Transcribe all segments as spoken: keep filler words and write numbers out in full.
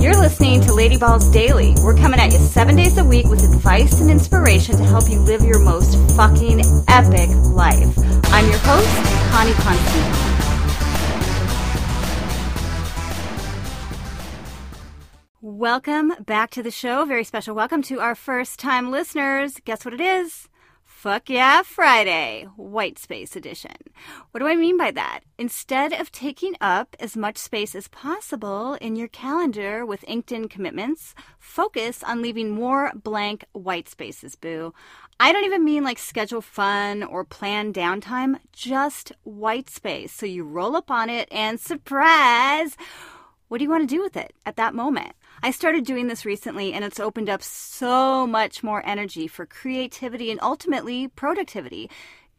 You're listening to Lady Balls Daily. We're coming at you seven days a week with advice and inspiration to help you live your most fucking epic life. I'm your host, Connie Constantine. Welcome back to the show. Very special welcome to our first-time listeners. Guess what it is? Fuck yeah, Friday, white space edition. What do I mean by that? Instead of taking up as much space as possible in your calendar with inked-in commitments, focus on leaving more blank white spaces, boo. I don't even mean like schedule fun or plan downtime, just white space. So you roll up on it and surprise, what do you want to do with it at that moment? I started doing this recently, and it's opened up so much more energy for creativity and ultimately productivity.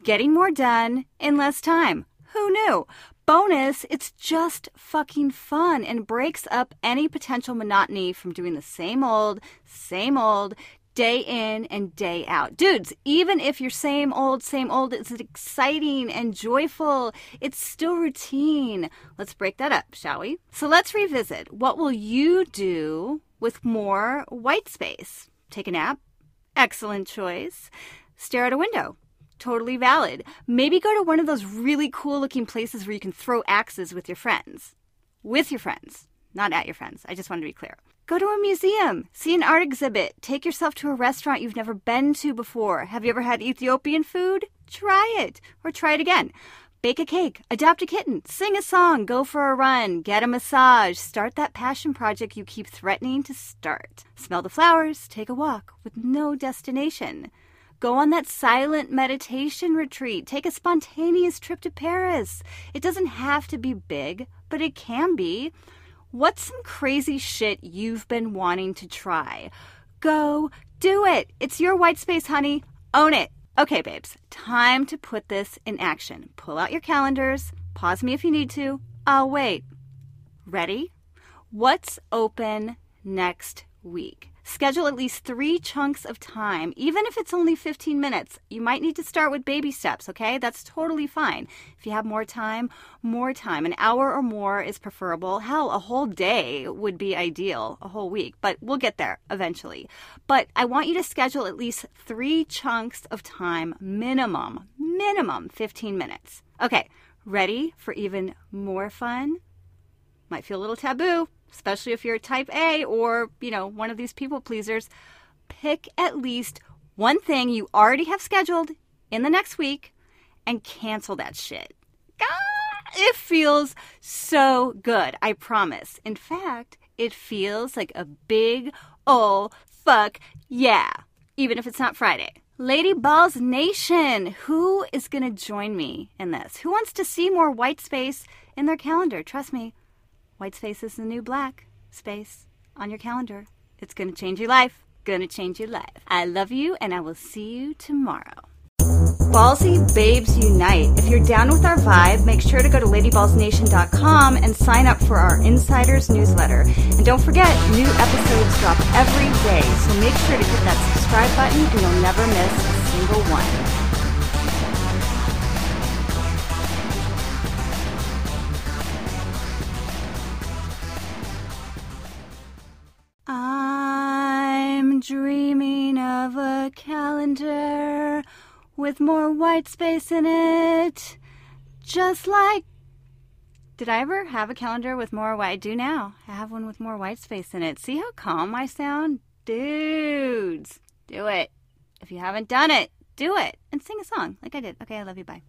Getting more done in less time. Who knew? Bonus, it's just fucking fun and breaks up any potential monotony from doing the same old, same old, day in and day out. Dudes, even if you're same old, same old, it's exciting and joyful. It's still routine. Let's break that up, shall we? So let's revisit. What will you do with more white space? Take a nap. Excellent choice. Stare at a window. Totally valid. Maybe go to one of those really cool looking places where you can throw axes with your friends. With your friends. Not at your friends. I just wanted to be clear. Go to a museum, see an art exhibit, take yourself to a restaurant you've never been to before. Have you ever had Ethiopian food? Try it, or try it again. Bake a cake, adopt a kitten, sing a song, go for a run, get a massage, start that passion project you keep threatening to start. Smell the flowers, take a walk with no destination. Go on that silent meditation retreat. Take a spontaneous trip to Paris. It doesn't have to be big, but it can be. What's some crazy shit you've been wanting to try? Go do it. It's your white space, honey. Own it. Okay, babes, time to put this in action. Pull out your calendars. Pause me if you need to. I'll wait. Ready? What's open next week? Schedule at least three chunks of time, even if it's only fifteen minutes. You might need to start with baby steps, okay? That's totally fine. If you have more time, more time. An hour or more is preferable. Hell, a whole day would be ideal, a whole week, but we'll get there eventually. But I want you to schedule at least three chunks of time, minimum, minimum fifteen minutes. Okay, ready for even more fun? Might feel a little taboo, especially if you're a type A or, you know, one of these people pleasers. Pick at least one thing you already have scheduled in the next week and cancel that shit. God, it feels so good, I promise. In fact, it feels like a big ol' fuck yeah, even if it's not Friday. Lady Balls Nation, who is going to join me in this? Who wants to see more white space in their calendar? Trust me. White space is the new black space on your calendar. It's going to change your life. Going to change your life. I love you, and I will see you tomorrow. Ballsy babes unite. If you're down with our vibe, make sure to go to lady balls nation dot com and sign up for our insiders newsletter. And don't forget, new episodes drop every day, so make sure to hit that subscribe button and you'll never miss a single one. Dreaming of a calendar with more white space in it. Just like, did I ever have a calendar with more white? I do now. I have one with more white space in it. See how calm I sound? Dudes, do it. If you haven't done it, do it. And sing a song like I did. Okay, I love you. Bye.